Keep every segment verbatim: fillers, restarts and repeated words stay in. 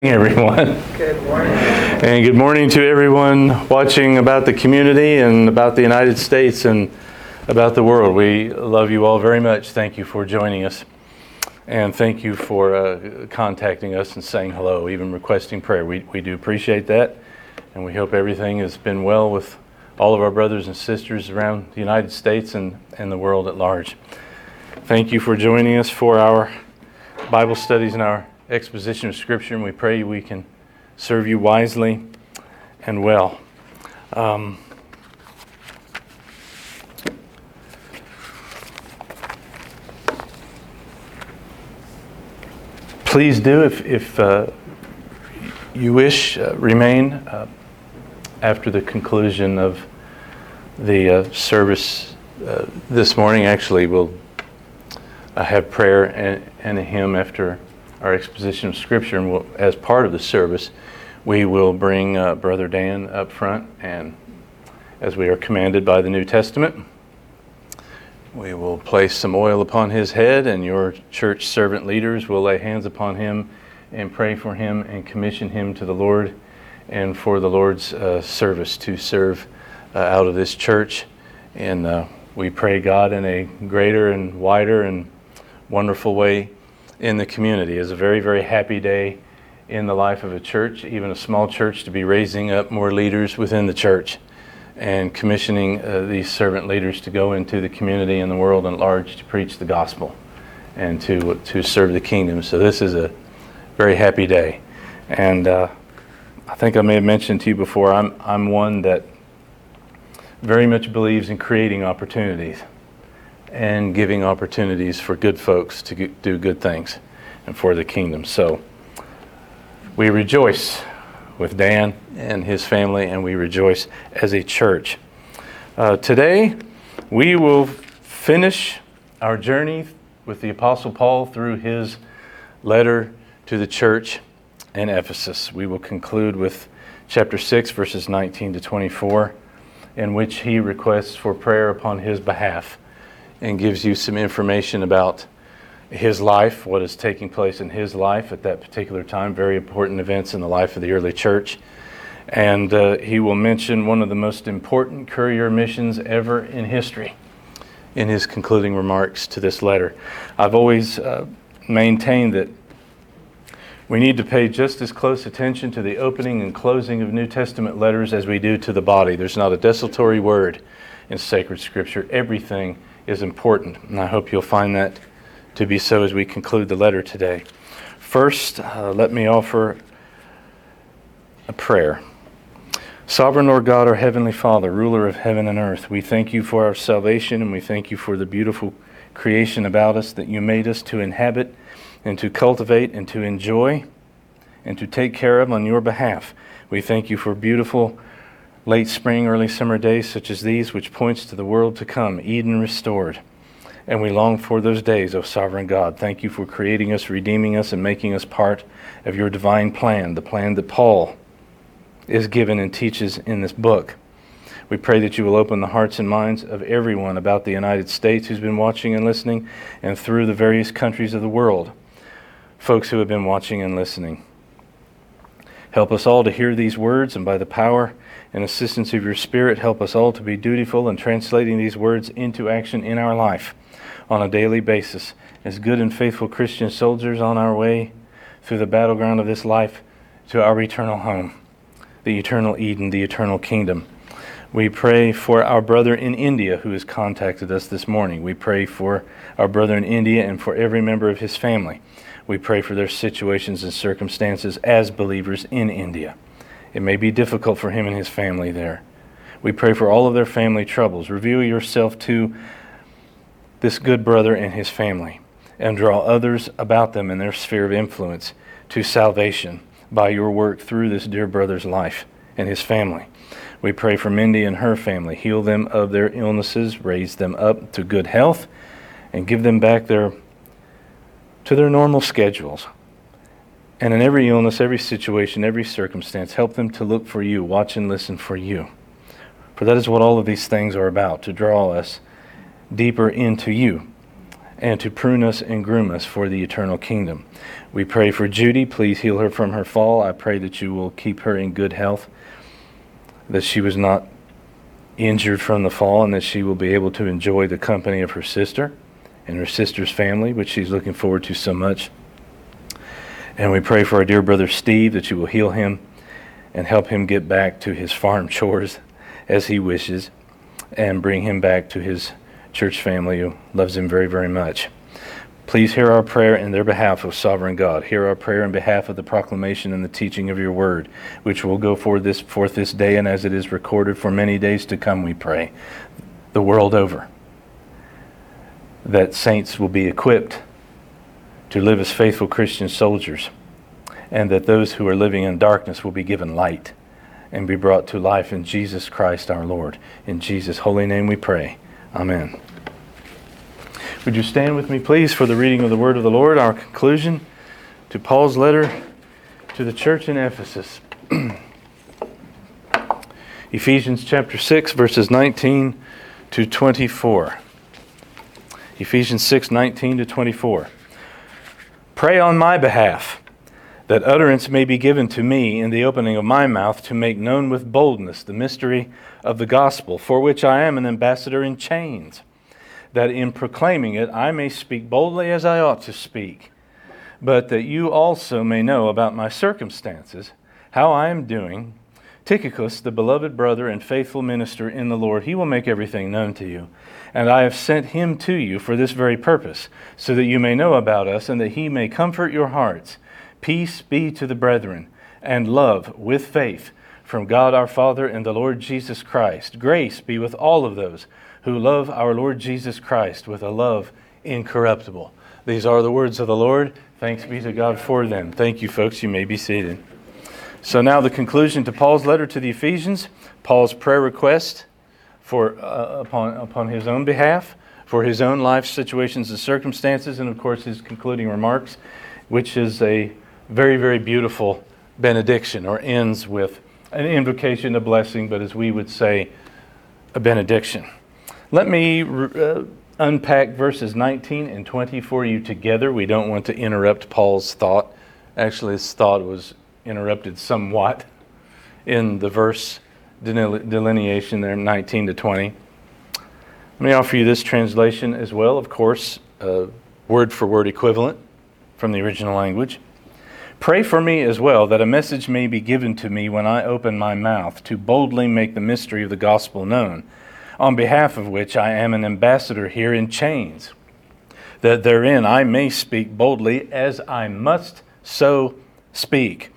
Everyone. Good morning. And good morning to everyone watching about the community and about the United States and about the world. We love you all very much. Thank you for joining us. And thank you for uh, contacting us and saying hello, even requesting prayer. We, we do appreciate that. And we hope everything has been well with all of our brothers and sisters around the United States and, and the world at large. Thank you for joining us for our Bible studies and our exposition of Scripture, and we pray we can serve you wisely and well. Um, please do, if, if uh, you wish, uh, remain uh, after the conclusion of the uh, service uh, this morning. Actually, we'll uh, have prayer and, and a hymn after our exposition of Scripture, and we'll, as part of the service, we will bring uh, Brother Dan up front, and as we are commanded by the New Testament, we will place some oil upon his head, and your church servant leaders will lay hands upon him and pray for him and commission him to the Lord and for the Lord's uh, service to serve uh, out of this church. And uh, we pray God in a greater and wider and wonderful way in the community. Is a very, very happy day in the life of a church, even a small church, to be raising up more leaders within the church and commissioning uh, these servant leaders to go into the community and the world at large to preach the gospel and to to serve the kingdom. So this is a very happy day. And uh, I think I may have mentioned to you before, I'm I'm one that very much believes in creating opportunities and giving opportunities for good folks to do good things and for the kingdom. So we rejoice with Dan and his family, and we rejoice as a church. Uh, today, we will finish our journey with the Apostle Paul through his letter to the church in Ephesus. We will conclude with chapter six, verses nineteen to twenty-four, in which he requests for prayer upon his behalf and gives you some information about his life, what is taking place in his life at that particular time, very important events in the life of the early church. And uh, he will mention one of the most important courier missions ever in history in his concluding remarks to this letter. I've always uh, maintained that we need to pay just as close attention to the opening and closing of New Testament letters as we do to the body. There's not a desultory word in sacred Scripture. Everything is important, and I hope you'll find that to be so as we conclude the letter today. First, uh, let me offer a prayer. Sovereign Lord God, our Heavenly Father, ruler of heaven and earth, we thank you for our salvation, and we thank you for the beautiful creation about us that you made us to inhabit and to cultivate and to enjoy and to take care of on your behalf. We thank you for beautiful late spring, early summer days such as these, which points to the world to come, Eden restored. And we long for those days, O sovereign God. Thank you for creating us, redeeming us, and making us part of your divine plan, the plan that Paul is given and teaches in this book. We pray that you will open the hearts and minds of everyone about the United States who's been watching and listening, and through the various countries of the world, folks who have been watching and listening. Help us all to hear these words, and by the power and assistance of your Spirit, help us all to be dutiful in translating these words into action in our life on a daily basis as good and faithful Christian soldiers on our way through the battleground of this life to our eternal home, the eternal Eden, the eternal kingdom. We pray for our brother in India who has contacted us this morning. We pray for our brother in India and for every member of his family. We pray for their situations and circumstances as believers in India. It may be difficult for him and his family there. We pray for all of their family troubles. Reveal yourself to this good brother and his family, and draw others about them in their sphere of influence to salvation by your work through this dear brother's life and his family. We pray for Mindy and her family. Heal them of their illnesses, raise them up to good health, and give them back their to their normal schedules. And in every illness, every situation, every circumstance, help them to look for you, watch and listen for you. For that is what all of these things are about, to draw us deeper into you and to prune us and groom us for the eternal kingdom. We pray for Judy. Please heal her from her fall. I pray that you will keep her in good health, that she was not injured from the fall, and that she will be able to enjoy the company of her sister and her sister's family, which she's looking forward to so much. And we pray for our dear brother Steve, that you will heal him and help him get back to his farm chores as he wishes, and bring him back to his church family who loves him very, very much. Please hear our prayer in their behalf, O sovereign God. Hear our prayer in behalf of the proclamation and the teaching of your word, which will go forth this, forth this day, and as it is recorded for many days to come, we pray, the world over, that saints will be equipped to live as faithful Christian soldiers, and that those who are living in darkness will be given light and be brought to life in Jesus Christ our Lord. In Jesus' holy name we pray. Amen. Would you stand with me, please, for the reading of the Word of the Lord, our conclusion to Paul's letter to the church in Ephesus. Ephesians chapter six, verses nineteen to twenty-four. Ephesians six, nineteen to twenty-four. Pray on my behalf, that utterance may be given to me in the opening of my mouth, to make known with boldness the mystery of the gospel, for which I am an ambassador in chains, that in proclaiming it I may speak boldly as I ought to speak, but that you also may know about my circumstances, how I am doing. Tychicus, the beloved brother and faithful minister in the Lord, he will make everything known to you. And I have sent him to you for this very purpose, so that you may know about us, and that he may comfort your hearts. Peace be to the brethren, and love with faith from God our Father and the Lord Jesus Christ. Grace be with all of those who love our Lord Jesus Christ with a love incorruptible. These are the words of the Lord. Thanks be to God for them. Thank you, folks. You may be seated. So now the conclusion to Paul's letter to the Ephesians, Paul's prayer request for uh, upon upon his own behalf, for his own life situations and circumstances, and of course his concluding remarks, which is a very, very beautiful benediction, or ends with an invocation, a blessing, but as we would say, a benediction. Let me uh, unpack verses nineteen and twenty for you together. We don't want to interrupt Paul's thought. Actually, his thought was interrupted somewhat in the verse delineation there, nineteen to twenty. Let me offer you this translation as well, of course, uh, word for word equivalent from the original language. Pray for me as well, that a message may be given to me when I open my mouth, to boldly make the mystery of the gospel known, on behalf of which I am an ambassador here in chains, that therein I may speak boldly as I must so speak.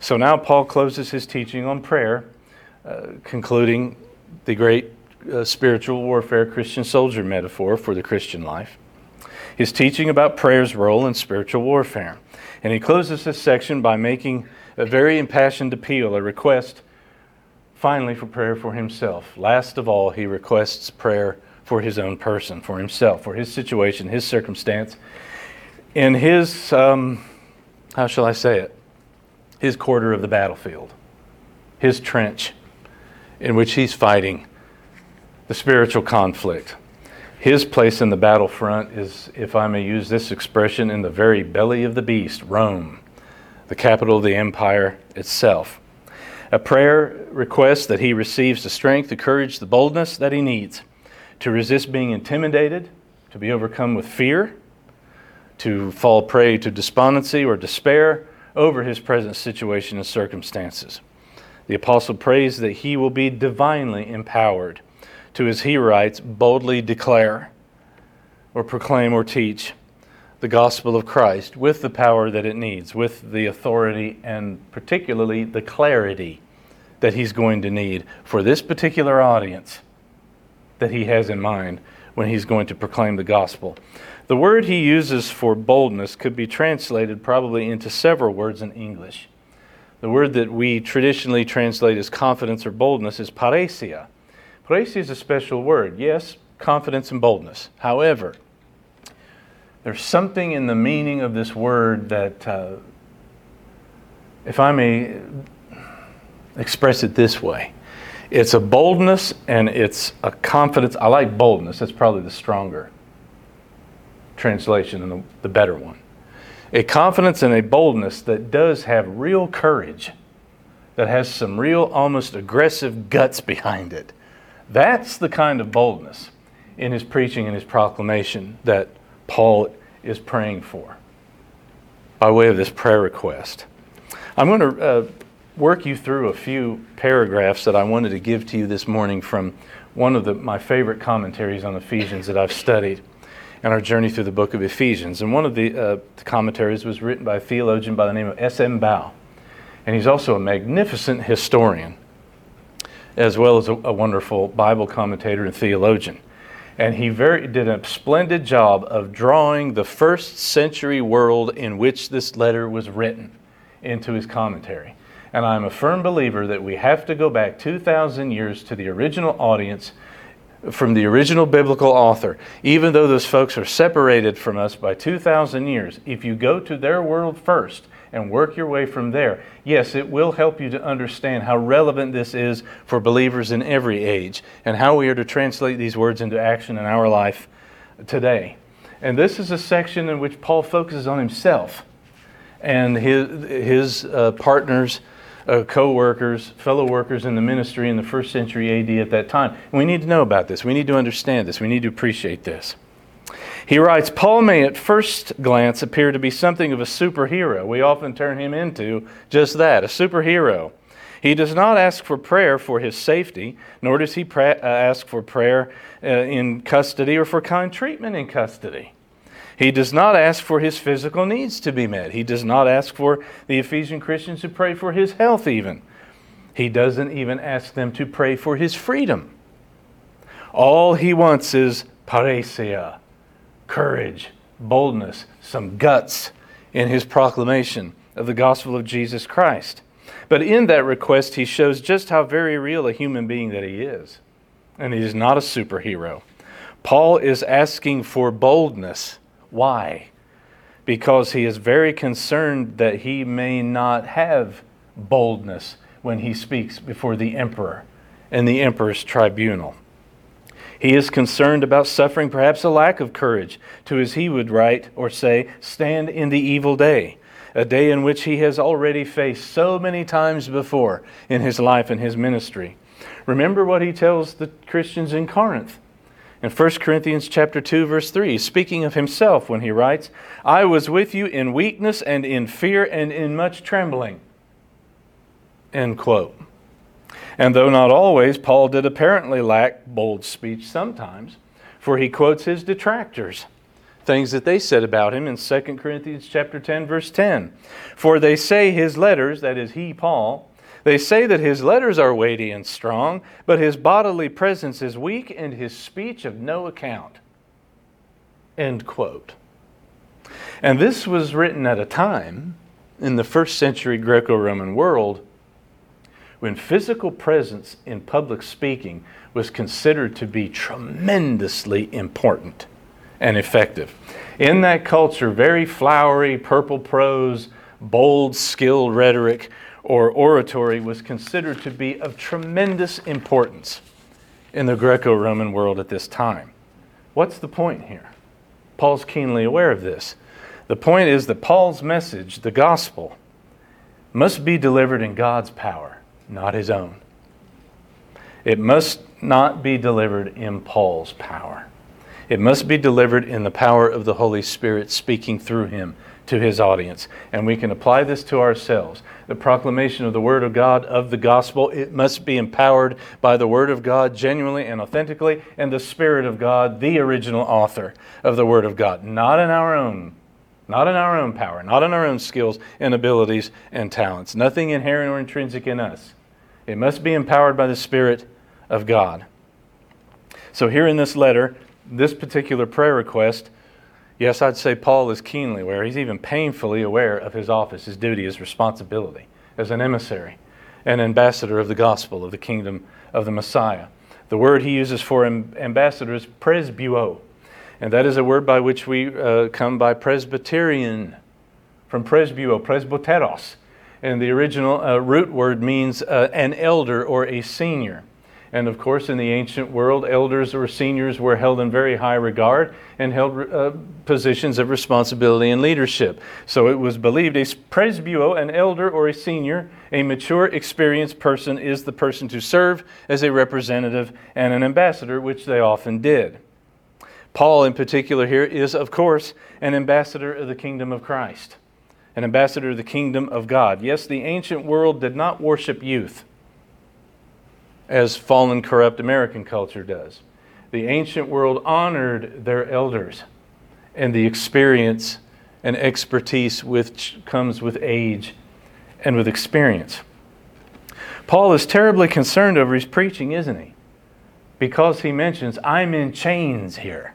So now Paul closes his teaching on prayer, uh, concluding the great uh, spiritual warfare Christian soldier metaphor for the Christian life, his teaching about prayer's role in spiritual warfare. And he closes this section by making a very impassioned appeal, a request, finally, for prayer for himself. Last of all, he requests prayer for his own person, for himself, for his situation, his circumstance, in his, um, how shall I say it, his quarter of the battlefield, his trench in which he's fighting the spiritual conflict. His place in the battlefront is, if I may use this expression, in the very belly of the beast, Rome, the capital of the empire itself. A prayer request that he receives the strength, the courage, the boldness that he needs to resist being intimidated, to be overcome with fear, to fall prey to despondency or despair over his present situation and circumstances. The apostle prays that he will be divinely empowered to, as he writes, boldly declare or proclaim or teach the gospel of Christ with the power that it needs, with the authority and particularly the clarity that he's going to need for this particular audience that he has in mind when he's going to proclaim the gospel. The word he uses for boldness could be translated probably into several words in English. The word that we traditionally translate as confidence or boldness is paresia. Paresia is a special word. Yes, confidence and boldness. However, there's something in the meaning of this word that, uh, if I may express it this way, it's a boldness and it's a confidence. I like boldness. That's probably the stronger translation and the, the better one. A confidence and a boldness that does have real courage, that has some real, almost aggressive guts behind it. That's the kind of boldness in his preaching and his proclamation that Paul is praying for by way of this prayer request. I'm going to uh, work you through a few paragraphs that I wanted to give to you this morning from one of the, my favorite commentaries on Ephesians that I've studied and our journey through the book of Ephesians. And one of the uh, commentaries was written by a theologian by the name of S M Baugh. And he's also a magnificent historian, as well as a, a wonderful Bible commentator and theologian. And he very, did a splendid job of drawing the first century world in which this letter was written into his commentary. And I'm a firm believer that we have to go back two thousand years to the original audience from the original biblical author. Even though those folks are separated from us by two thousand years, if you go to their world first and work your way from there, yes, it will help you to understand how relevant this is for believers in every age and how we are to translate these words into action in our life today. And this is a section in which Paul focuses on himself and his, his uh, partners, Uh, co-workers, fellow workers in the ministry in the first century A D at that time. We need to know about this. We need to understand this. We need to appreciate this. He writes, Paul may at first glance appear to be something of a superhero. We often turn him into just that, a superhero. He does not ask for prayer for his safety, nor does he pra- uh, ask for prayer uh, in custody or for kind treatment in custody. He does not ask for his physical needs to be met. He does not ask for the Ephesian Christians to pray for his health even. He doesn't even ask them to pray for his freedom. All he wants is parousia, courage, boldness, some guts in his proclamation of the gospel of Jesus Christ. But in that request, he shows just how very real a human being that he is. And he is not a superhero. Paul is asking for boldness. Why? Because he is very concerned that he may not have boldness when he speaks before the emperor and the emperor's tribunal. He is concerned about suffering perhaps a lack of courage to, as he would write or say, stand in the evil day, a day in which he has already faced so many times before in his life and his ministry. Remember what he tells the Christians in Corinth. In First Corinthians chapter two, verse three, speaking of himself when he writes, I was with you in weakness and in fear and in much trembling. End quote. And though not always, Paul did apparently lack bold speech sometimes, for he quotes his detractors, things that they said about him in Second Corinthians chapter ten, verse ten. For they say his letters, that is he, Paul, they say that his letters are weighty and strong, but his bodily presence is weak and his speech of no account. End quote. And this was written at a time in the first century Greco-Roman world when physical presence in public speaking was considered to be tremendously important and effective. In that culture, very flowery, purple prose, bold, skilled rhetoric, or oratory was considered to be of tremendous importance in the Greco-Roman world at this time. What's the point here? Paul's keenly aware of this. The point is that Paul's message, the gospel, must be delivered in God's power, not his own. It must not be delivered in Paul's power. It must be delivered in the power of the Holy Spirit speaking through him to his audience. And we can apply this to ourselves. The proclamation of the Word of God, of the gospel, it must be empowered by the Word of God genuinely and authentically, and the Spirit of God, the original author of the Word of God. Not in our own, not in our own power, not in our own skills and abilities and talents. Nothing inherent or intrinsic in us. It must be empowered by the Spirit of God. So here in this letter, this particular prayer request, yes, I'd say Paul is keenly aware. He's even painfully aware of his office, his duty, his responsibility as an emissary, an ambassador of the gospel, of the kingdom of the Messiah. The word he uses for ambassador is presbuo, and that is a word by which we uh, come by Presbyterian, from presbuo, presbyteros, and the original uh, root word means uh, an elder or a senior. And of course, in the ancient world, elders or seniors were held in very high regard and held uh, positions of responsibility and leadership. So it was believed a presbyo, an elder or a senior, a mature, experienced person, is the person to serve as a representative and an ambassador, which they often did. Paul, in particular, here is, of course, an ambassador of the kingdom of Christ, an ambassador of the kingdom of God. Yes, the ancient world did not worship youth as fallen, corrupt American culture does. The ancient world honored their elders, and the experience and expertise which comes with age and with experience. Paul is terribly concerned over his preaching, isn't he? Because he mentions, I'm in chains here.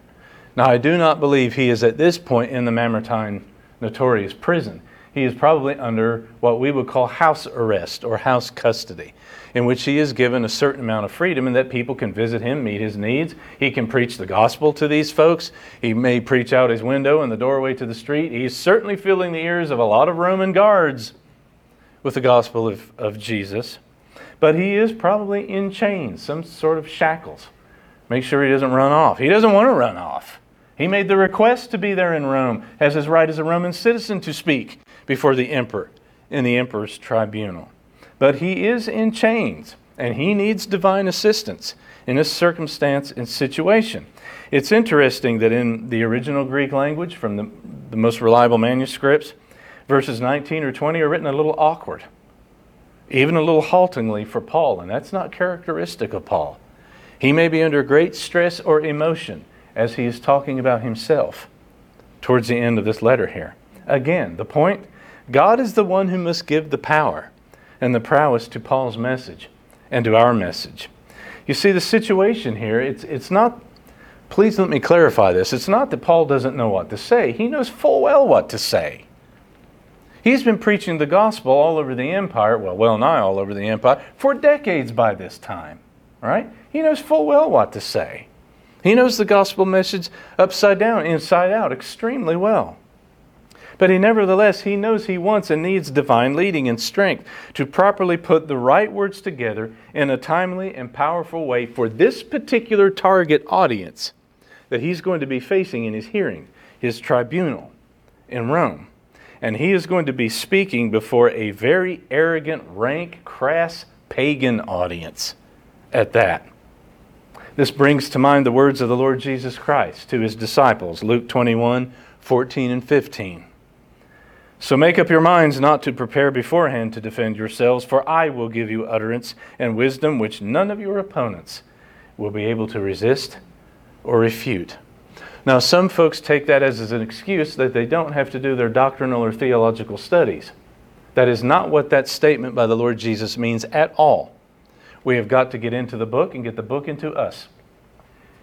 Now, I do not believe he is at this point in the Mamertine notorious prison. He is probably under what we would call house arrest or house custody, in which he is given a certain amount of freedom and that people can visit him, meet his needs. He can preach the gospel to these folks. He may preach out his window and the doorway to the street. He's certainly filling the ears of a lot of Roman guards with the gospel of, of Jesus. But he is probably in chains, some sort of shackles. Make sure he doesn't run off. He doesn't want to run off. He made the request to be there in Rome, has his right as a Roman citizen to speak before the emperor in the emperor's tribunal. But he is in chains, and he needs divine assistance in this circumstance and situation. It's interesting that in the original Greek language, from the, the most reliable manuscripts, verses nineteen or twenty are written a little awkward, even a little haltingly for Paul, and that's not characteristic of Paul. He may be under great stress or emotion as he is talking about himself towards the end of this letter here. Again, the point, God is the one who must give the power and the prowess to Paul's message and to our message. You see, the situation here, it's it's not, please let me clarify this, it's not that Paul doesn't know what to say. He knows full well what to say. He's been preaching the gospel all over the empire, well, well nigh all over the empire, for decades by this time, right? He knows full well what to say. He knows the gospel message upside down, inside out, extremely well. But he nevertheless, he knows he wants and needs divine leading and strength to properly put the right words together in a timely and powerful way for this particular target audience that he's going to be facing in his hearing, his tribunal in Rome. And he is going to be speaking before a very arrogant, rank, crass, pagan audience at that. This brings to mind the words of the Lord Jesus Christ to his disciples, Luke twenty-one, fourteen and fifteen. So make up your minds not to prepare beforehand to defend yourselves, for I will give you utterance and wisdom which none of your opponents will be able to resist or refute. Now, some folks take that as, as an excuse that they don't have to do their doctrinal or theological studies. That is not what that statement by the Lord Jesus means at all. We have got to get into the book and get the book into us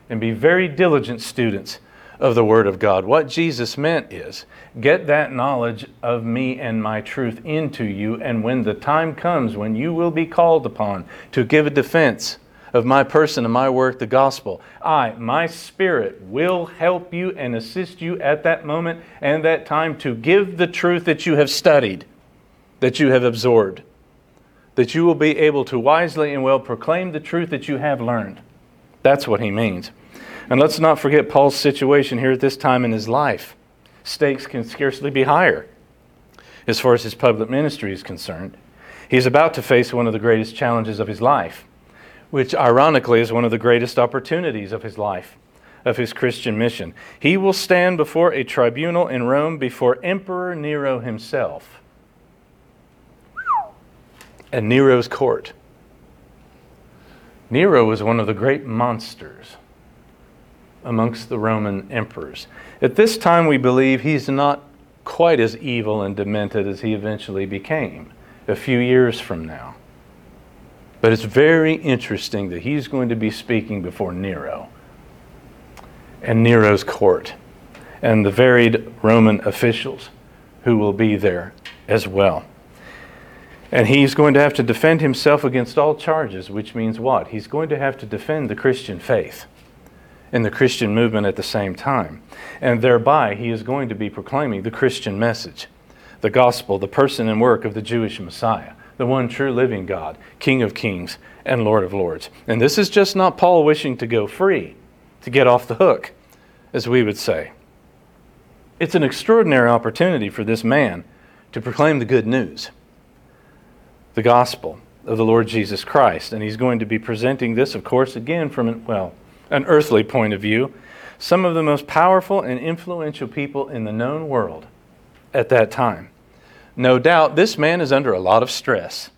and be very diligent students of the Word of God. What Jesus meant is, get that knowledge of me and my truth into you, and when the time comes when you will be called upon to give a defense of my person and my work, the gospel, I, my Spirit, will help you and assist you at that moment and that time to give the truth that you have studied, that you have absorbed, that you will be able to wisely and well proclaim the truth that you have learned. That's what he means. And let's not forget Paul's situation here at this time in his life. Stakes can scarcely be higher as far as his public ministry is concerned. He's about to face one of the greatest challenges of his life, which ironically is one of the greatest opportunities of his life, of his Christian mission. He will stand before a tribunal in Rome before Emperor Nero himself and Nero's court. Nero was one of the great monsters amongst the Roman emperors. At this time, we believe he's not quite as evil and demented as he eventually became a few years from now. But it's very interesting that he's going to be speaking before Nero and Nero's court and the varied Roman officials who will be there as well. And he's going to have to defend himself against all charges, which means what? He's going to have to defend the Christian faith and the Christian movement at the same time. And thereby, he is going to be proclaiming the Christian message, the gospel, the person and work of the Jewish Messiah, the one true living God, King of kings and Lord of lords. And this is just not Paul wishing to go free, to get off the hook, as we would say. It's an extraordinary opportunity for this man to proclaim the good news, the gospel of the Lord Jesus Christ. And he's going to be presenting this, of course, again from an, well, an earthly point of view. Some of the most powerful and influential people in the known world at that time. No doubt this man is under a lot of stress.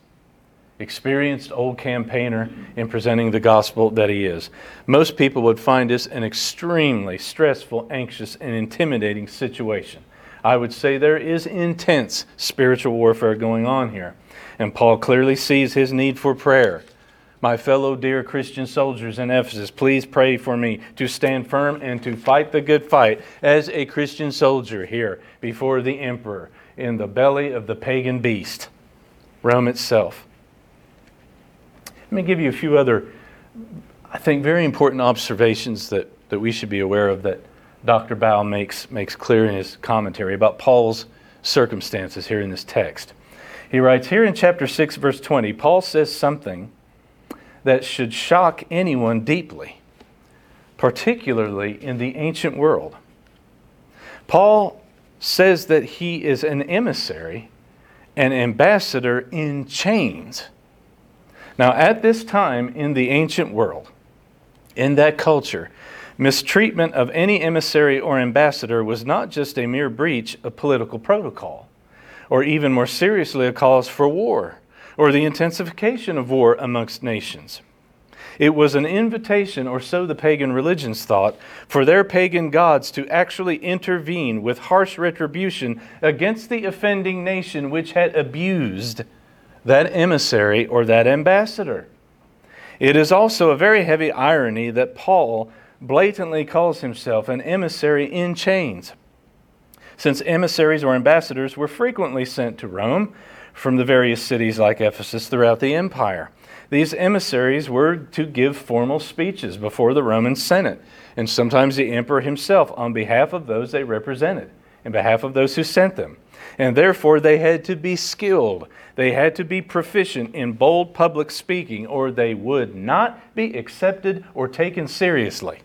Experienced old campaigner in presenting the gospel that he is. Most people would find this an extremely stressful, anxious, and intimidating situation. I would say there is intense spiritual warfare going on here. And Paul clearly sees his need for prayer. My fellow dear Christian soldiers in Ephesus, please pray for me to stand firm and to fight the good fight as a Christian soldier here before the emperor in the belly of the pagan beast, Rome itself. Let me give you a few other, I think, very important observations that, that we should be aware of that Doctor Baugh makes, makes clear in his commentary about Paul's circumstances here in this text. He writes, here in chapter six, verse twenty, Paul says something that should shock anyone deeply, particularly in the ancient world. Paul says that he is an emissary, an ambassador in chains. Now, at this time in the ancient world, in that culture, mistreatment of any emissary or ambassador was not just a mere breach of political protocol, or even more seriously, a cause for war, or the intensification of war amongst nations. It was an invitation, or so the pagan religions thought, for their pagan gods to actually intervene with harsh retribution against the offending nation which had abused that emissary or that ambassador. It is also a very heavy irony that Paul blatantly calls himself an emissary in chains, since emissaries or ambassadors were frequently sent to Rome from the various cities like Ephesus throughout the empire. These emissaries were to give formal speeches before the Roman Senate, and sometimes the emperor himself, on behalf of those they represented, on behalf of those who sent them. And therefore they had to be skilled, they had to be proficient in bold public speaking, or they would not be accepted or taken seriously.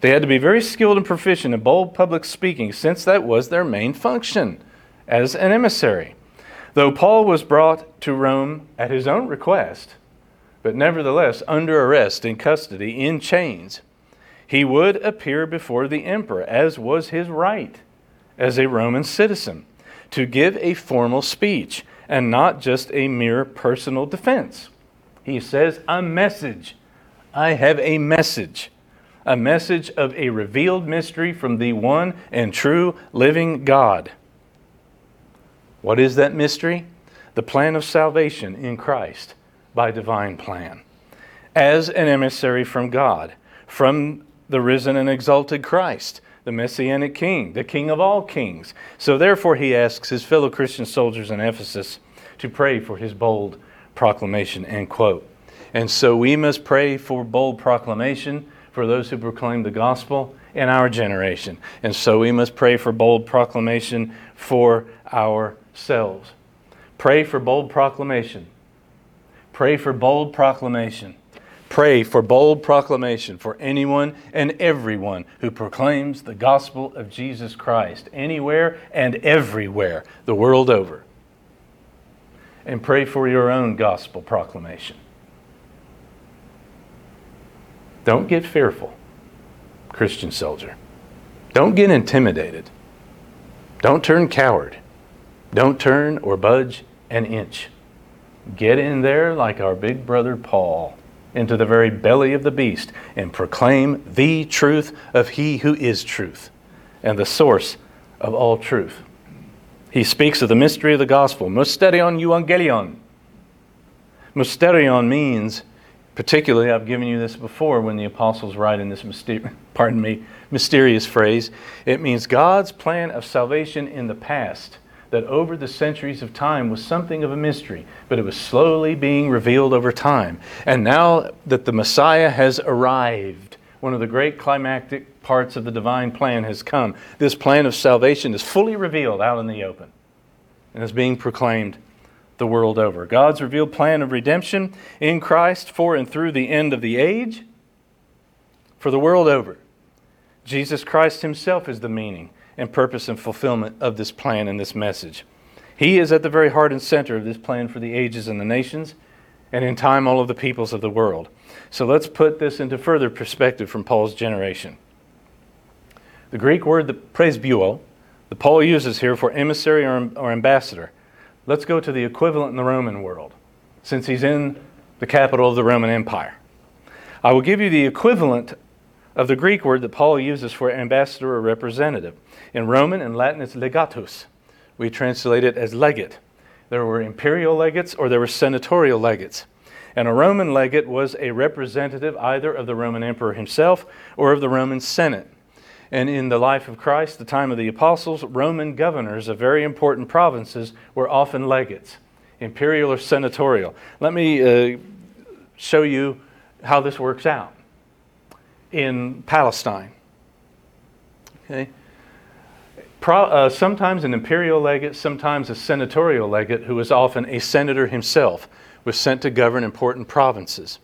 They had to be very skilled and proficient in bold public speaking, since that was their main function as an emissary. Though Paul was brought to Rome at his own request, but nevertheless under arrest, in custody, in chains, he would appear before the emperor, as was his right as a Roman citizen, to give a formal speech and not just a mere personal defense. He says, a message. I have a message. A message of a revealed mystery from the one and true living God. What is that mystery? The plan of salvation in Christ by divine plan. As an emissary from God, from the risen and exalted Christ, the Messianic King, the King of all kings. So therefore he asks his fellow Christian soldiers in Ephesus to pray for his bold proclamation, end quote. And so we must pray for bold proclamation for those who proclaim the gospel in our generation. And so we must pray for bold proclamation for ourselves. Pray for bold proclamation. Pray for bold proclamation. Pray for bold proclamation for anyone and everyone who proclaims the gospel of Jesus Christ, anywhere and everywhere, the world over. And pray for your own gospel proclamation. Don't get fearful, Christian soldier. Don't get intimidated. Don't turn coward. Don't turn or budge an inch. Get in there like our big brother Paul, into the very belly of the beast, and proclaim the truth of He who is truth, and the source of all truth. He speaks of the mystery of the gospel, mysterion euangelion. Mysterion means, particularly, I've given you this before when the apostles write in this myster- pardon me, mysterious phrase, it means God's plan of salvation in the past, that over the centuries of time was something of a mystery, but it was slowly being revealed over time. And now that the Messiah has arrived, one of the great climactic parts of the divine plan has come. This plan of salvation is fully revealed out in the open and is being proclaimed the world over. God's revealed plan of redemption in Christ for and through the end of the age, for the world over. Jesus Christ himself is the meaning and purpose and fulfillment of this plan and this message. He is at the very heart and center of this plan for the ages and the nations, and in time all of the peoples of the world. So let's put this into further perspective from Paul's generation. The Greek word, the presbuo, that Paul uses here for emissary or, or ambassador. Let's go to the equivalent in the Roman world, since he's in the capital of the Roman Empire. I will give you the equivalent of the Greek word that Paul uses for ambassador or representative. In Roman and Latin, it's legatus. We translate it as legate. There were imperial legates or there were senatorial legates. And a Roman legate was a representative either of the Roman emperor himself or of the Roman Senate. And in the life of Christ, the time of the apostles, Roman governors of very important provinces were often legates, imperial or senatorial. Let me uh, show you how this works out in Palestine. Okay. Pro, uh, sometimes an imperial legate, sometimes a senatorial legate, who was often a senator himself, was sent to govern important provinces.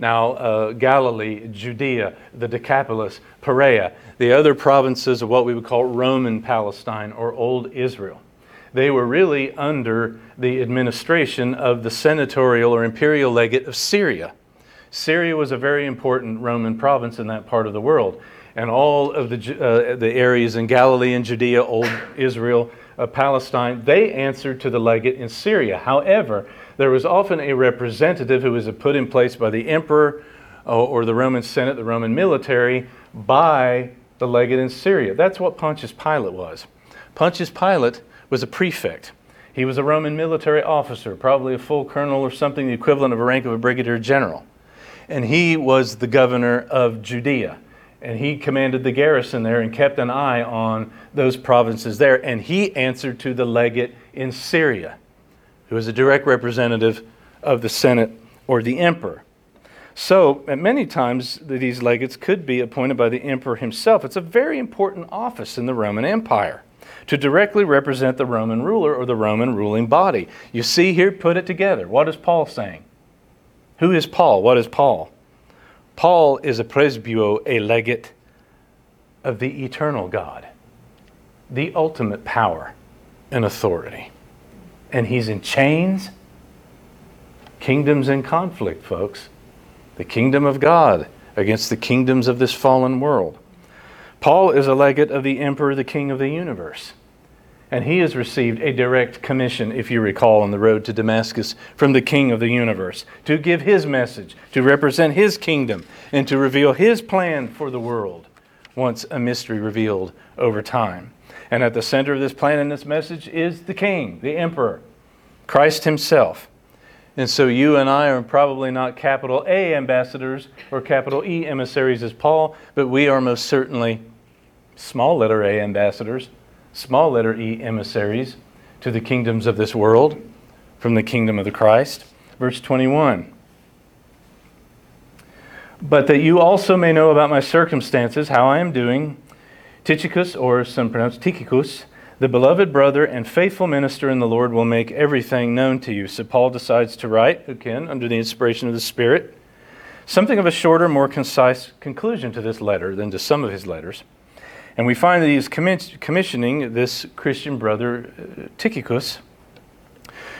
Now, uh, Galilee, Judea, the Decapolis, Perea, the other provinces of what we would call Roman Palestine or Old Israel. They were really under the administration of the senatorial or imperial legate of Syria. Syria was a very important Roman province in that part of the world. And all of the, uh, the areas in Galilee and Judea, Old Israel, uh, Palestine, they answered to the legate in Syria. However, there was often a representative who was put in place by the emperor uh, or the Roman Senate, the Roman military, by the legate in Syria. That's what Pontius Pilate was. Pontius Pilate was a prefect. He was a Roman military officer, probably a full colonel or something, the equivalent of a rank of a brigadier general. And he was the governor of Judea. And he commanded the garrison there and kept an eye on those provinces there. And he answered to the legate in Syria, who was a direct representative of the Senate or the emperor. So, at many times, these legates could be appointed by the emperor himself. It's a very important office in the Roman Empire to directly represent the Roman ruler or the Roman ruling body. You see here, put it together. What is Paul saying? Who is Paul? What is Paul? Paul is a presbuo, a legate of the eternal God, the ultimate power and authority. And he's in chains. Kingdoms in conflict, folks. The kingdom of God against the kingdoms of this fallen world. Paul is a legate of the emperor, the king of the universe. And he has received a direct commission, if you recall, on the road to Damascus from the King of the universe to give his message, to represent his kingdom, and to reveal his plan for the world once a mystery revealed over time. And at the center of this plan and this message is the King, the Emperor, Christ himself. And so you and I are probably not capital A ambassadors or capital E emissaries as Paul, but we are most certainly small letter A ambassadors, small letter E emissaries to the kingdoms of this world from the kingdom of the Christ. Verse twenty-one. But that you also may know about my circumstances, how I am doing, Tychicus, or some pronounce Tychicus, the beloved brother and faithful minister in the Lord, will make everything known to you. So Paul decides to write, again, under the inspiration of the Spirit, something of a shorter, more concise conclusion to this letter than to some of his letters. And we find that he is commissioning this Christian brother, Tychicus,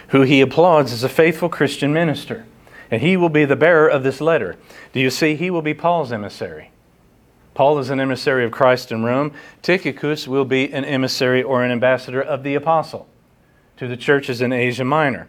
who he applauds as a faithful Christian minister. And he will be the bearer of this letter. Do you see? He will be Paul's emissary. Paul is an emissary of Christ in Rome. Tychicus will be an emissary or an ambassador of the apostle to the churches in Asia Minor.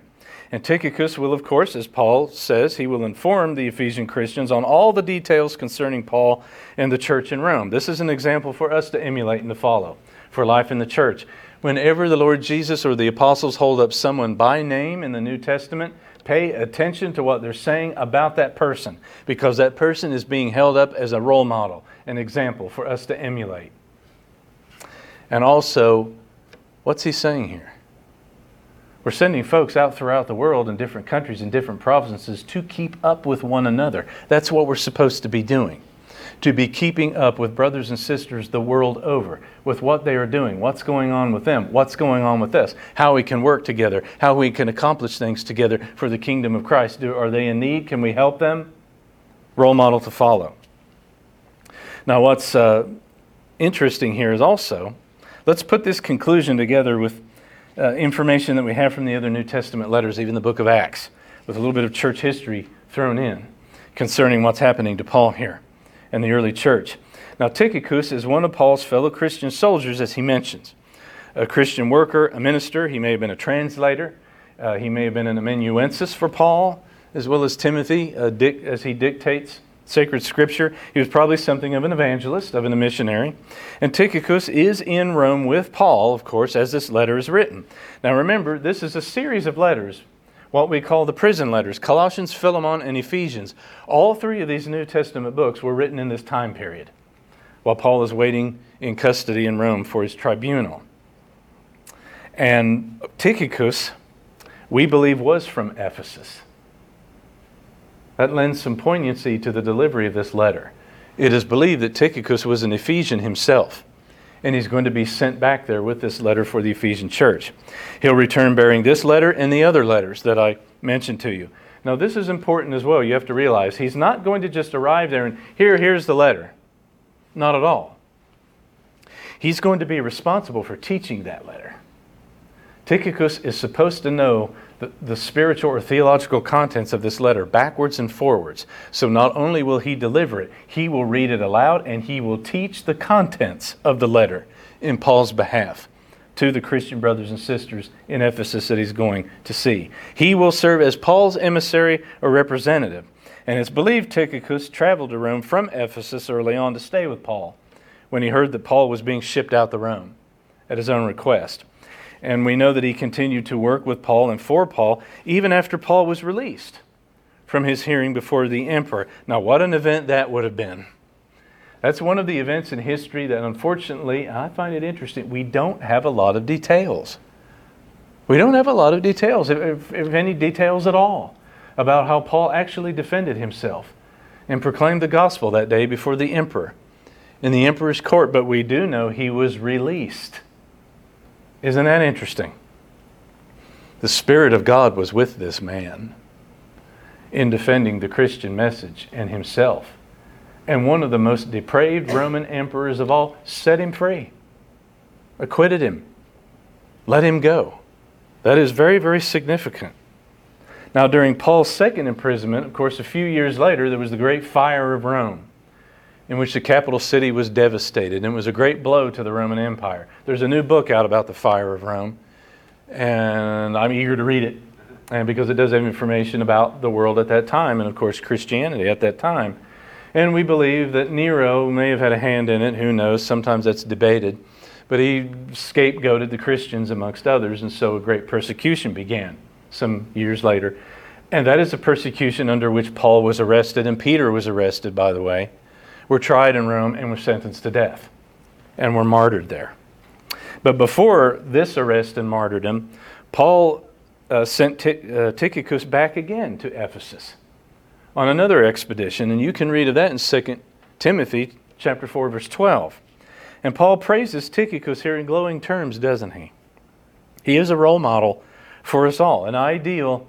And Tychicus will, of course, as Paul says, he will inform the Ephesian Christians on all the details concerning Paul and the church in Rome. This is an example for us to emulate and to follow for life in the church. Whenever the Lord Jesus or the apostles hold up someone by name in the New Testament, pay attention to what they're saying about that person, because that person is being held up as a role model, an example for us to emulate. And also, what's he saying here? We're sending folks out throughout the world in different countries and different provinces to keep up with one another. That's what we're supposed to be doing. to be keeping up with brothers and sisters the world over, with what they are doing, what's going on with them, what's going on with us, how we can work together, how we can accomplish things together for the kingdom of Christ. Do, are they in need? Can we help them? Role model to follow. Now what's uh, interesting here is also, let's put this conclusion together with uh, information that we have from the other New Testament letters, even the book of Acts, with a little bit of church history thrown in concerning what's happening to Paul here and the early church. Now Tychicus is one of Paul's fellow Christian soldiers, as he mentions. A Christian worker, a minister, he may have been a translator, uh, he may have been an amanuensis for Paul, as well as Timothy, uh, dic- as he dictates sacred scripture. He was probably something of an evangelist, of a missionary. And Tychicus is in Rome with Paul, of course, as this letter is written. Now remember, this is a series of letters, what we call the prison letters, Colossians, Philemon, and Ephesians. All three of these New Testament books were written in this time period, while Paul is waiting in custody in Rome for his tribunal. And Tychicus, we believe, was from Ephesus. That lends some poignancy to the delivery of this letter. It is believed that Tychicus was an Ephesian himself, and he's going to be sent back there with this letter for the Ephesian church. He'll return bearing this letter and the other letters that I mentioned to you. Now, this is important as well. You have to realize he's not going to just arrive there and, here, here's the letter. Not at all. He's going to be responsible for teaching that letter. Tychicus is supposed to know the, the spiritual or theological contents of this letter backwards and forwards. So not only will he deliver it, he will read it aloud and he will teach the contents of the letter in Paul's behalf to the Christian brothers and sisters in Ephesus that he's going to see. He will serve as Paul's emissary or representative. And it's believed Tychicus traveled to Rome from Ephesus early on to stay with Paul when he heard that Paul was being shipped out to Rome at his own request. And we know that he continued to work with Paul and for Paul, even after Paul was released from his hearing before the emperor. Now, what an event that would have been. That's one of the events in history that, unfortunately, I find it interesting, we don't have a lot of details. We don't have a lot of details, if, if any details at all, about how Paul actually defended himself and proclaimed the gospel that day before the emperor in the emperor's court. But we do know he was released. Isn't that interesting? The Spirit of God was with this man in defending the Christian message and himself. And one of the most depraved Roman emperors of all set him free, acquitted him, let him go. That is very, very significant. Now, during Paul's second imprisonment, of course, a few years later, there was the great fire of Rome, in which the capital city was devastated, and it was a great blow to the Roman Empire. There's a new book out about the fire of Rome, and I'm eager to read it, and because it does have information about the world at that time, and of course Christianity at that time. And we believe that Nero may have had a hand in it, who knows, sometimes that's debated, but he scapegoated the Christians amongst others, and so a great persecution began some years later. And that is a persecution under which Paul was arrested, and Peter was arrested, by the way, were tried in Rome and were sentenced to death and were martyred there. But before this arrest and martyrdom, Paul uh, sent T- uh, Tychicus back again to Ephesus on another expedition, and you can read of that in Second Timothy chapter four, verse twelve. And Paul praises Tychicus here in glowing terms, doesn't he? He is a role model for us all, an ideal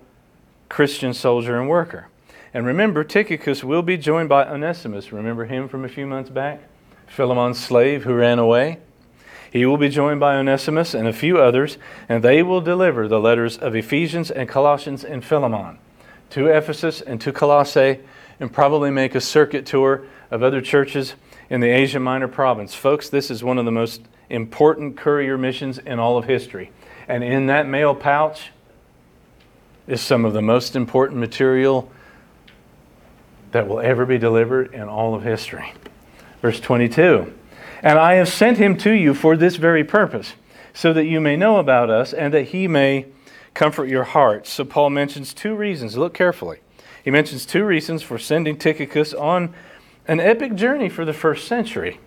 Christian soldier and worker. And remember, Tychicus will be joined by Onesimus. Remember him from a few months back? Philemon's slave who ran away. He will be joined by Onesimus and a few others, and they will deliver the letters of Ephesians and Colossians and Philemon to Ephesus and to Colossae, and probably make a circuit tour of other churches in the Asia Minor province. Folks, this is one of the most important courier missions in all of history. And in that mail pouch is some of the most important material that will ever be delivered in all of history. Verse twenty-two, and I have sent him to you for this very purpose, so that you may know about us and that he may comfort your hearts. So Paul mentions two reasons. Look carefully. He mentions two reasons for sending Tychicus on an epic journey for the first century.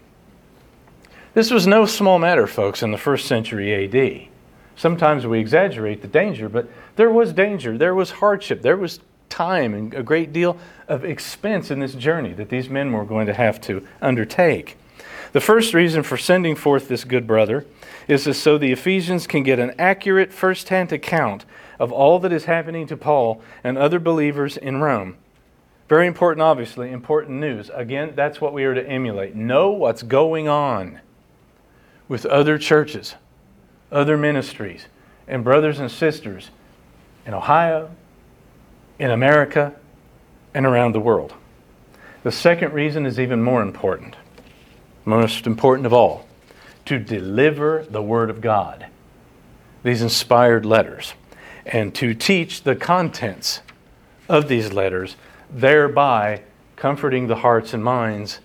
This was no small matter, folks, in the first century A D. Sometimes we exaggerate the danger, but there was danger, there was hardship, there was time and a great deal of expense in this journey that these men were going to have to undertake. The first reason for sending forth this good brother is so the Ephesians can get an accurate first-hand account of all that is happening to Paul and other believers in Rome. Very important, obviously, important news. Again, that's what we are to emulate. Know what's going on with other churches, other ministries, and brothers and sisters in Ohio, in America, and around the world. The second reason is even more important. Most important of all, to deliver the Word of God, these inspired letters, and to teach the contents of these letters, thereby comforting the hearts and minds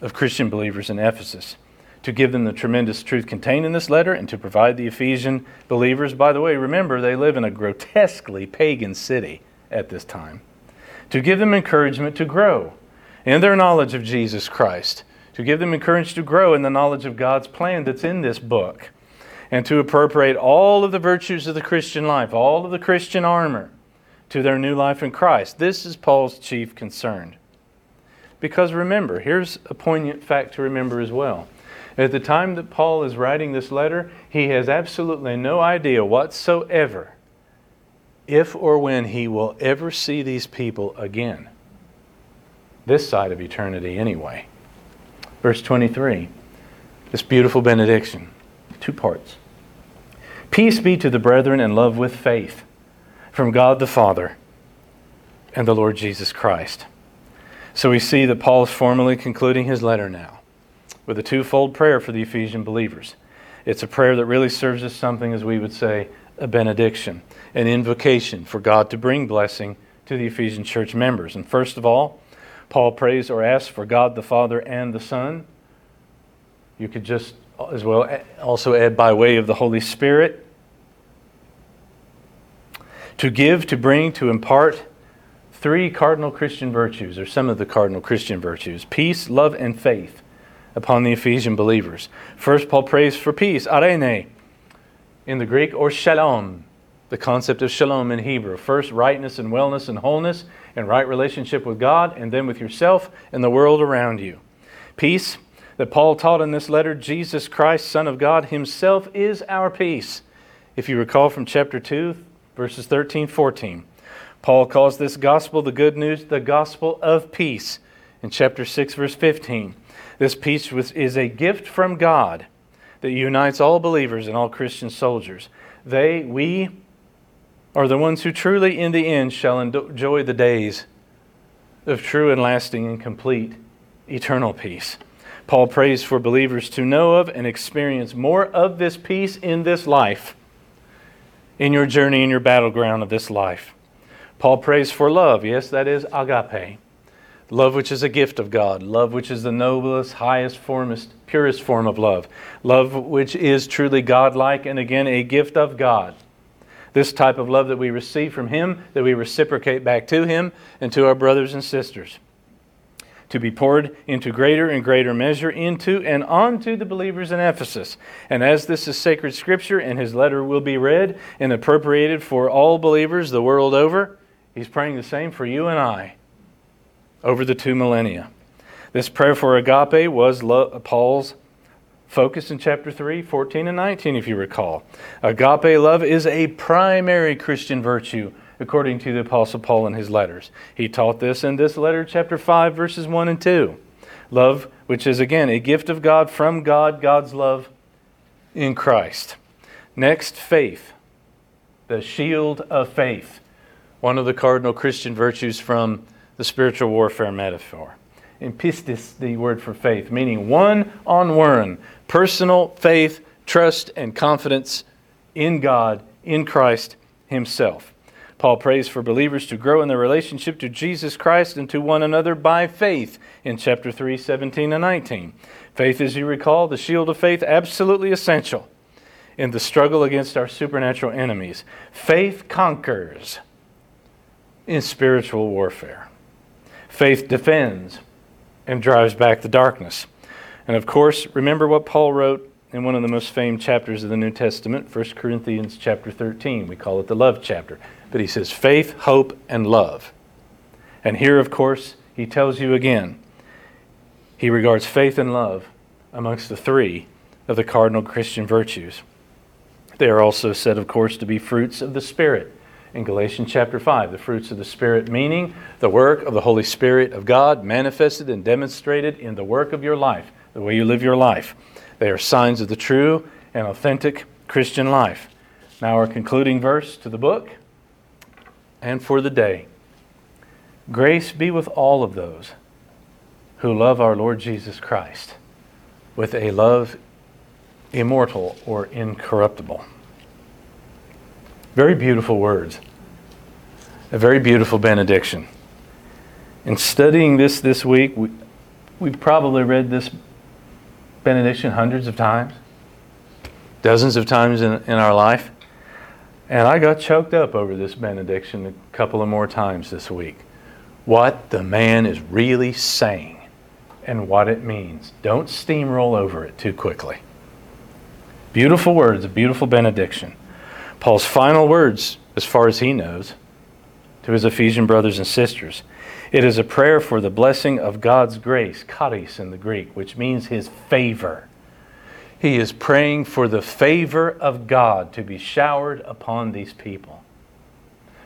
of Christian believers in Ephesus, to give them the tremendous truth contained in this letter and to provide the Ephesian believers, by the way, remember they live in a grotesquely pagan city at this time, to give them encouragement to grow in their knowledge of Jesus Christ, to give them encouragement to grow in the knowledge of God's plan that's in this book, and to appropriate all of the virtues of the Christian life, all of the Christian armor, to their new life in Christ. This is Paul's chief concern. Because remember, here's a poignant fact to remember as well. At the time that Paul is writing this letter, he has absolutely no idea whatsoever if or when he will ever see these people again. This side of eternity anyway. Verse twenty-three, this beautiful benediction, two parts. Peace be to the brethren in love with faith, from God the Father and the Lord Jesus Christ. So we see that Paul is formally concluding his letter now with a twofold prayer for the Ephesian believers. It's a prayer that really serves as something, as we would say, a benediction, an invocation for God to bring blessing to the Ephesian church members. And first of all, Paul prays or asks for God the Father and the Son. You could just as well also add by way of the Holy Spirit. To give, to bring, to impart three cardinal Christian virtues, or some of the cardinal Christian virtues, peace, love, and faith upon the Ephesian believers. First, Paul prays for peace, arene, in the Greek, or shalom. The concept of shalom in Hebrew. First, rightness and wellness and wholeness and right relationship with God and then with yourself and the world around you. Peace that Paul taught in this letter, Jesus Christ, Son of God Himself is our peace. If you recall from chapter two, verses thirteen, fourteen, Paul calls this gospel, the good news, the gospel of peace. In chapter six, verse fifteen, this peace is a gift from God that unites all believers and all Christian soldiers. They, we, are the ones who truly in the end shall enjoy the days of true and lasting and complete eternal peace. Paul prays for believers to know of and experience more of this peace in this life, in your journey, in your battleground of this life. Paul prays for love. Yes, that is agape. Love which is a gift of God. Love which is the noblest, highest, formest, purest form of love. Love which is truly God-like and again a gift of God. This type of love that we receive from Him, that we reciprocate back to Him and to our brothers and sisters, to be poured into greater and greater measure into and onto the believers in Ephesus. And as this is sacred Scripture and His letter will be read and appropriated for all believers the world over, He's praying the same for you and I over the two millennia. This prayer for agape was Paul's focus in chapter three, fourteen and nineteen, if you recall. Agape love is a primary Christian virtue, according to the Apostle Paul in his letters. He taught this in this letter, chapter five, verses one and two. Love, which is again a gift of God from God, God's love in Christ. Next, faith. The shield of faith. One of the cardinal Christian virtues from the spiritual warfare metaphor. And pistis, the word for faith, meaning one on one, personal faith, trust, and confidence in God, in Christ Himself. Paul prays for believers to grow in their relationship to Jesus Christ and to one another by faith in chapter three, seventeen and nineteen. Faith, as you recall, the shield of faith, absolutely essential in the struggle against our supernatural enemies. Faith conquers in spiritual warfare. Faith defends and drives back the darkness. And of course, remember what Paul wrote in one of the most famed chapters of the New Testament, First Corinthians chapter thirteen. We call it the love chapter. But he says faith, hope, and love. And here, of course, he tells you again, he regards faith and love amongst the three of the cardinal Christian virtues. They are also said, of course, to be fruits of the Spirit. In Galatians chapter five, the fruits of the Spirit, meaning the work of the Holy Spirit of God manifested and demonstrated in the work of your life, the way you live your life. They are signs of the true and authentic Christian life. Now our concluding verse to the book and for the day. Grace be with all of those who love our Lord Jesus Christ with a love immortal or incorruptible. Very beautiful words. A very beautiful benediction. In studying this this week, we, we've probably read this benediction hundreds of times, dozens of times in, in our life. And I got choked up over this benediction a couple of more times this week. What the man is really saying and what it means. Don't steamroll over it too quickly. Beautiful words, a beautiful benediction. Paul's final words, as far as he knows, to his Ephesian brothers and sisters. It is a prayer for the blessing of God's grace, charis in the Greek, which means His favor. He is praying for the favor of God to be showered upon these people.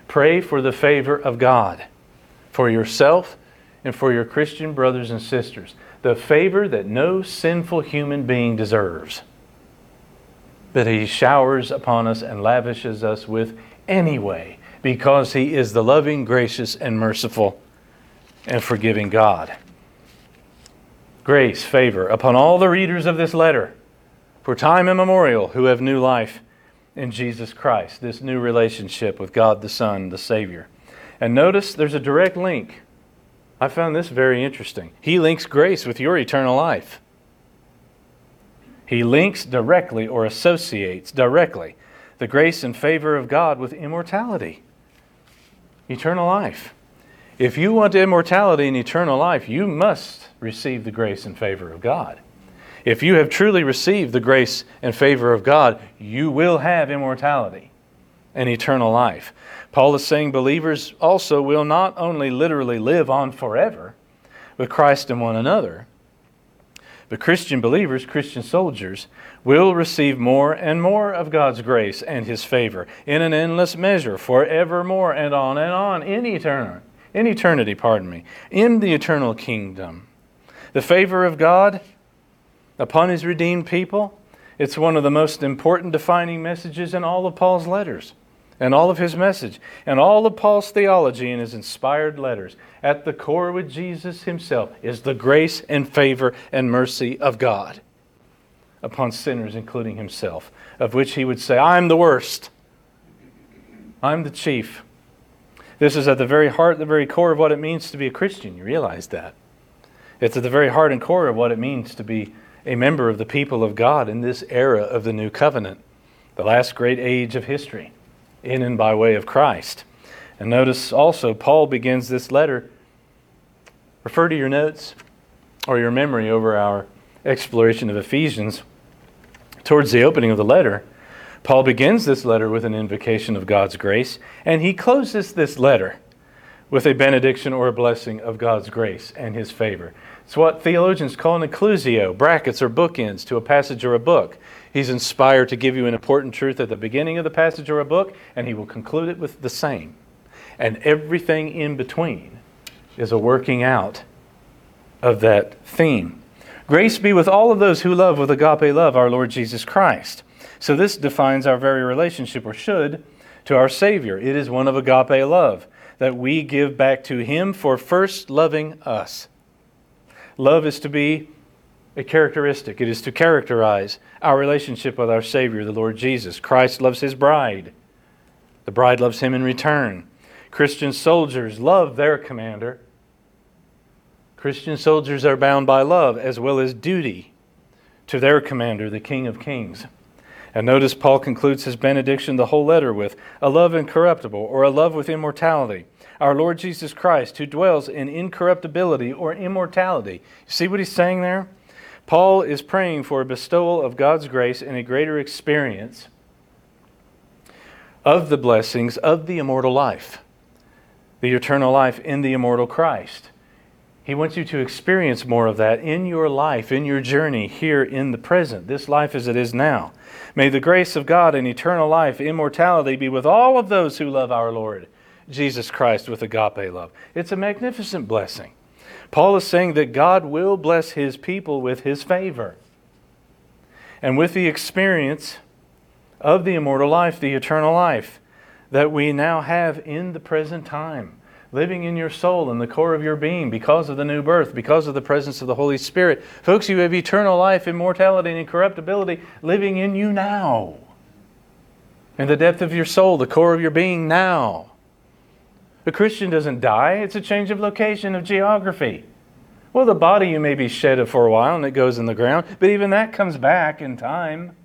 Pray for the favor of God, for yourself and for your Christian brothers and sisters. The favor that no sinful human being deserves. But He showers upon us and lavishes us with anyway, because He is the loving, gracious, and merciful and forgiving God. Grace, favor upon all the readers of this letter, for time immemorial, who have new life in Jesus Christ, this new relationship with God the Son, the Savior. And notice there's a direct link. I found this very interesting. He links grace with your eternal life. He links directly or associates directly the grace and favor of God with immortality, eternal life. If you want immortality and eternal life, you must receive the grace and favor of God. If you have truly received the grace and favor of God, you will have immortality and eternal life. Paul is saying believers also will not only literally live on forever with Christ and one another, but Christian believers, Christian soldiers, will receive more and more of God's grace and His favor in an endless measure, forevermore and on and on, in eternity, in eternity, pardon me, in the eternal kingdom. The favor of God upon His redeemed people, it's one of the most important defining messages in all of Paul's letters, and all of his message, and all of Paul's theology in his inspired letters. At the core with Jesus Himself is the grace and favor and mercy of God upon sinners, including Himself, of which He would say, I'm the worst. I'm the chief. This is at the very heart, the very core of what it means to be a Christian. You realize that. It's at the very heart and core of what it means to be a member of the people of God in this era of the New Covenant, the last great age of history, in and by way of Christ. And notice also, Paul begins this letter. Refer to your notes or your memory over our exploration of Ephesians. Towards the opening of the letter, Paul begins this letter with an invocation of God's grace, and he closes this letter with a benediction or a blessing of God's grace and His favor. It's what theologians call an inclusio, brackets or bookends to a passage or a book. He's inspired to give you an important truth at the beginning of the passage or a book, and He will conclude it with the same. And everything in between is a working out of that theme. Grace be with all of those who love with agape love our Lord Jesus Christ. So this defines our very relationship, or should, to our Savior. It is one of agape love that we give back to Him for first loving us. Love is to be a characteristic. It is to characterize our relationship with our Savior, the Lord Jesus. Christ loves His bride. The bride loves Him in return. Christian soldiers love their commander. Christian soldiers are bound by love as well as duty to their commander, the King of Kings. And notice Paul concludes his benediction, the whole letter, with a love incorruptible, or a love with immortality. Our Lord Jesus Christ, who dwells in incorruptibility or immortality. See what he's saying there? Paul is praying for a bestowal of God's grace and a greater experience of the blessings of the immortal life, the eternal life in the immortal Christ. He wants you to experience more of that in your life, in your journey here in the present, this life as it is now. May the grace of God and eternal life, immortality be with all of those who love our Lord Jesus Christ with agape love. It's a magnificent blessing. Paul is saying that God will bless His people with His favor and with the experience of the immortal life, the eternal life that we now have in the present time, living in your soul, in the core of your being, because of the new birth, because of the presence of the Holy Spirit. Folks, you have eternal life, immortality, and incorruptibility living in you now, in the depth of your soul, the core of your being now. The Christian doesn't die. It's a change of location, of geography. Well, the body you may be shed of for a while and it goes in the ground, but even that comes back in time.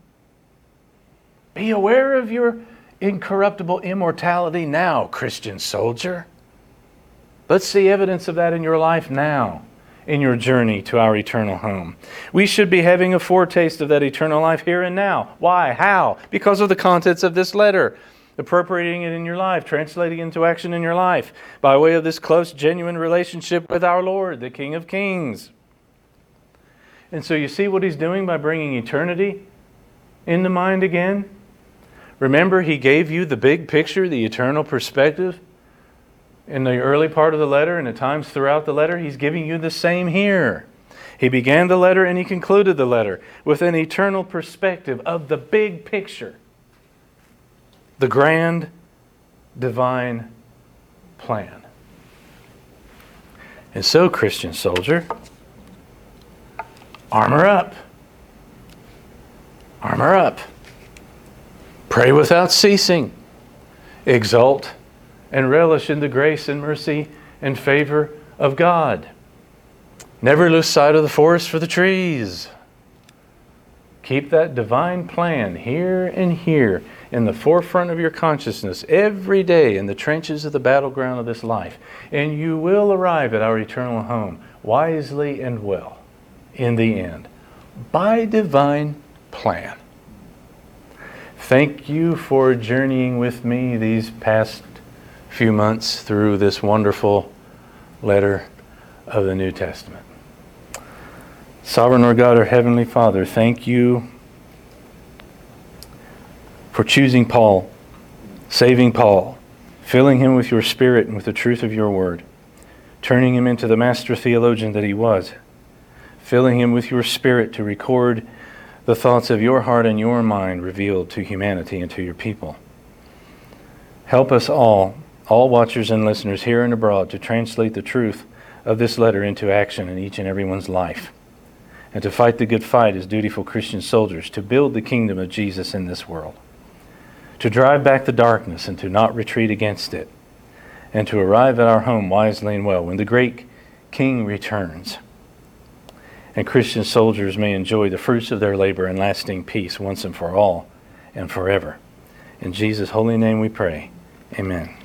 Be aware of your incorruptible immortality now, Christian soldier. Let's see evidence of that in your life now, in your journey to our eternal home. We should be having a foretaste of that eternal life here and now. Why? How? Because of the contents of this letter. Appropriating it in your life, translating it into action in your life, by way of this close, genuine relationship with our Lord, the King of Kings. And so you see what He's doing by bringing eternity into mind again? Remember, He gave you the big picture, the eternal perspective, in the early part of the letter, and at times throughout the letter. He's giving you the same here. He began the letter and He concluded the letter with an eternal perspective of the big picture. The grand divine plan. And so, Christian soldier, armor up. Armor up. Pray without ceasing. Exult and relish in the grace and mercy and favor of God. Never lose sight of the forest for the trees. Keep that divine plan here and here in the forefront of your consciousness every day in the trenches of the battleground of this life. And you will arrive at our eternal home wisely and well in the end by divine plan. Thank you for journeying with me these past few months through this wonderful letter of the New Testament. Sovereign Lord God, our Heavenly Father, thank you for choosing Paul, saving Paul, filling him with your Spirit and with the truth of your word, turning him into the master theologian that he was, filling him with your Spirit to record the thoughts of your heart and your mind revealed to humanity and to your people. Help us all, all watchers and listeners here and abroad, to translate the truth of this letter into action in each and everyone's life, and to fight the good fight as dutiful Christian soldiers, to build the kingdom of Jesus in this world, to drive back the darkness and to not retreat against it, and to arrive at our home wisely and well when the great King returns, and Christian soldiers may enjoy the fruits of their labor and lasting peace once and for all and forever. In Jesus' holy name we pray. Amen.